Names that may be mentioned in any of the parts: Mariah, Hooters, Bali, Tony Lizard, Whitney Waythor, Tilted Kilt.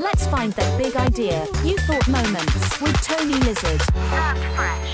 Let's find that big idea. You Thought Moments with Tony Lizard. That's fresh.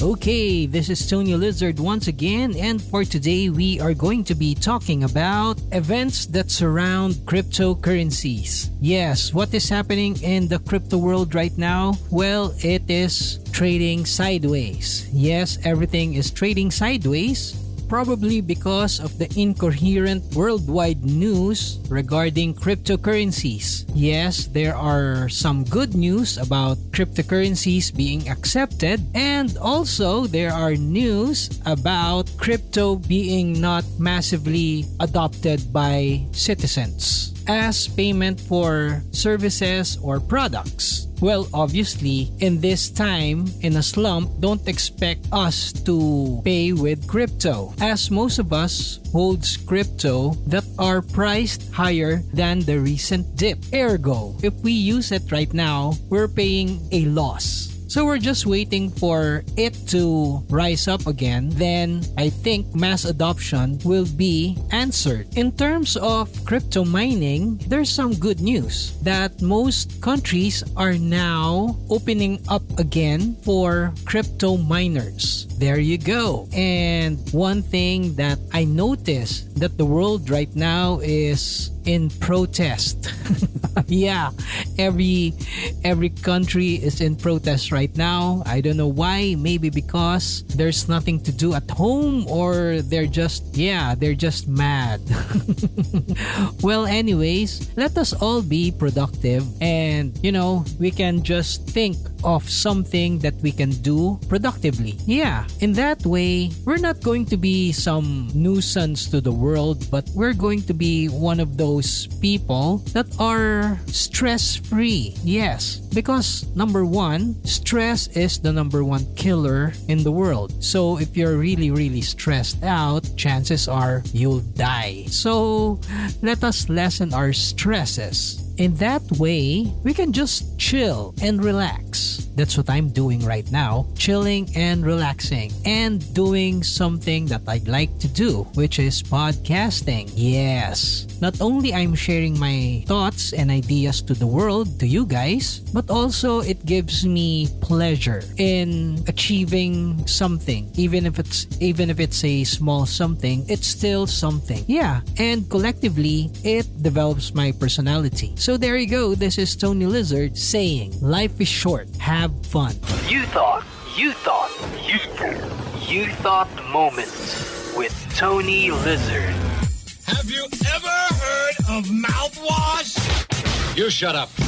Okay, this is Tony Lizard once again, and for today we are going to be talking about events that surround cryptocurrencies. Yes, what is happening in the crypto world right now? Well, it is trading sideways. Yes, everything is trading sideways. Probably because of the incoherent worldwide news regarding cryptocurrencies. Yes, there are some good news about cryptocurrencies being accepted, and also there are news about crypto being not massively adopted by citizens as payment for services or products. Well, obviously, in this time, in a slump, don't expect us to pay with crypto, as most of us holds crypto that are priced higher than the recent dip. Ergo, if we use it right now, we're paying a loss. So we're just waiting for it to rise up again, then I think mass adoption will be answered. In terms of crypto mining, there's some good news that most countries are now opening up again for crypto miners. There you go. And one thing that I noticed that the world right now is in protest. Yeah, every country is in protest right now. I don't know why. Maybe because there's nothing to do at home, or they're just mad. Well, anyways, let us all be productive, and we can just think of something that we can do productively. Yeah, in that way, we're not going to be some nuisance to the world, but we're going to be one of those people that are stress-free. Yes, because number one, stress is the number one killer in the world. So if you're really, really stressed out, chances are you'll die. So let us lessen our stresses. In that way, we can just chill and relax. That's what I'm doing right now, chilling and relaxing, and doing something that I'd like to do, which is podcasting. Yes, not only I'm sharing my thoughts and ideas to the world, to you guys, but also it gives me pleasure in achieving something. Even if it's a small something, it's still something. Yeah, and collectively, it develops my personality. So there you go. This is Tony Lizard saying, life is short. Have fun. You thought Moments with Tony Lizard. Have you ever heard of mouthwash? You shut up.